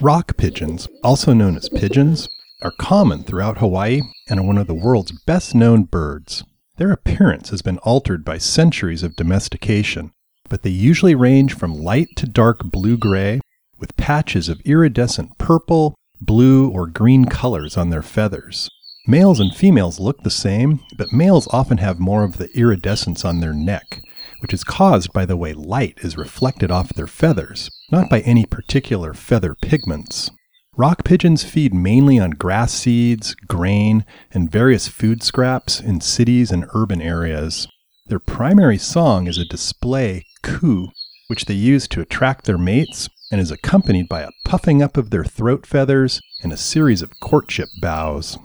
Rock pigeons, also known as pigeons, are common throughout Hawaii and are one of the world's best-known birds. Their appearance has been altered by centuries of domestication, but they usually range from light to dark blue-gray, with patches of iridescent purple, blue, or green colors on their feathers. Males and females look the same, but males often have more of the iridescence on their neck, which is caused by the way light is reflected off their feathers, not by any particular feather pigments. Rock pigeons feed mainly on grass seeds, grain, and various food scraps in cities and urban areas. Their primary song is a display coo, which they use to attract their mates, and is accompanied by a puffing up of their throat feathers and a series of courtship bows.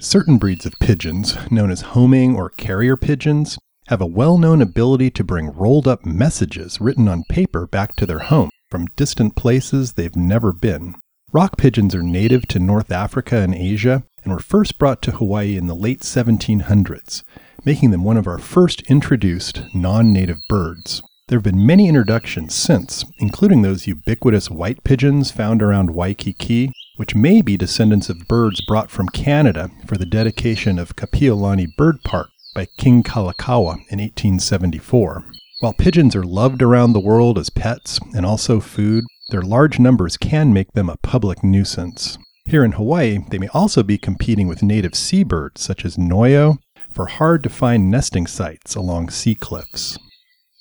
Certain breeds of pigeons, known as homing or carrier pigeons, have a well-known ability to bring rolled-up messages written on paper back to their home from distant places they've never been. Rock pigeons are native to North Africa and Asia and were first brought to Hawaii in the late 1700s, making them one of our first introduced non-native birds. There have been many introductions since, including those ubiquitous white pigeons found around Waikiki, which may be descendants of birds brought from Canada for the dedication of Kapiolani Bird Park by King Kalakaua in 1874. While pigeons are loved around the world as pets and also food, their large numbers can make them a public nuisance. Here in Hawaii, they may also be competing with native seabirds such as noyo for hard-to-find nesting sites along sea cliffs.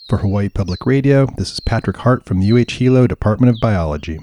For Hawaii Public Radio, this is Patrick Hart from the UH Hilo Department of Biology.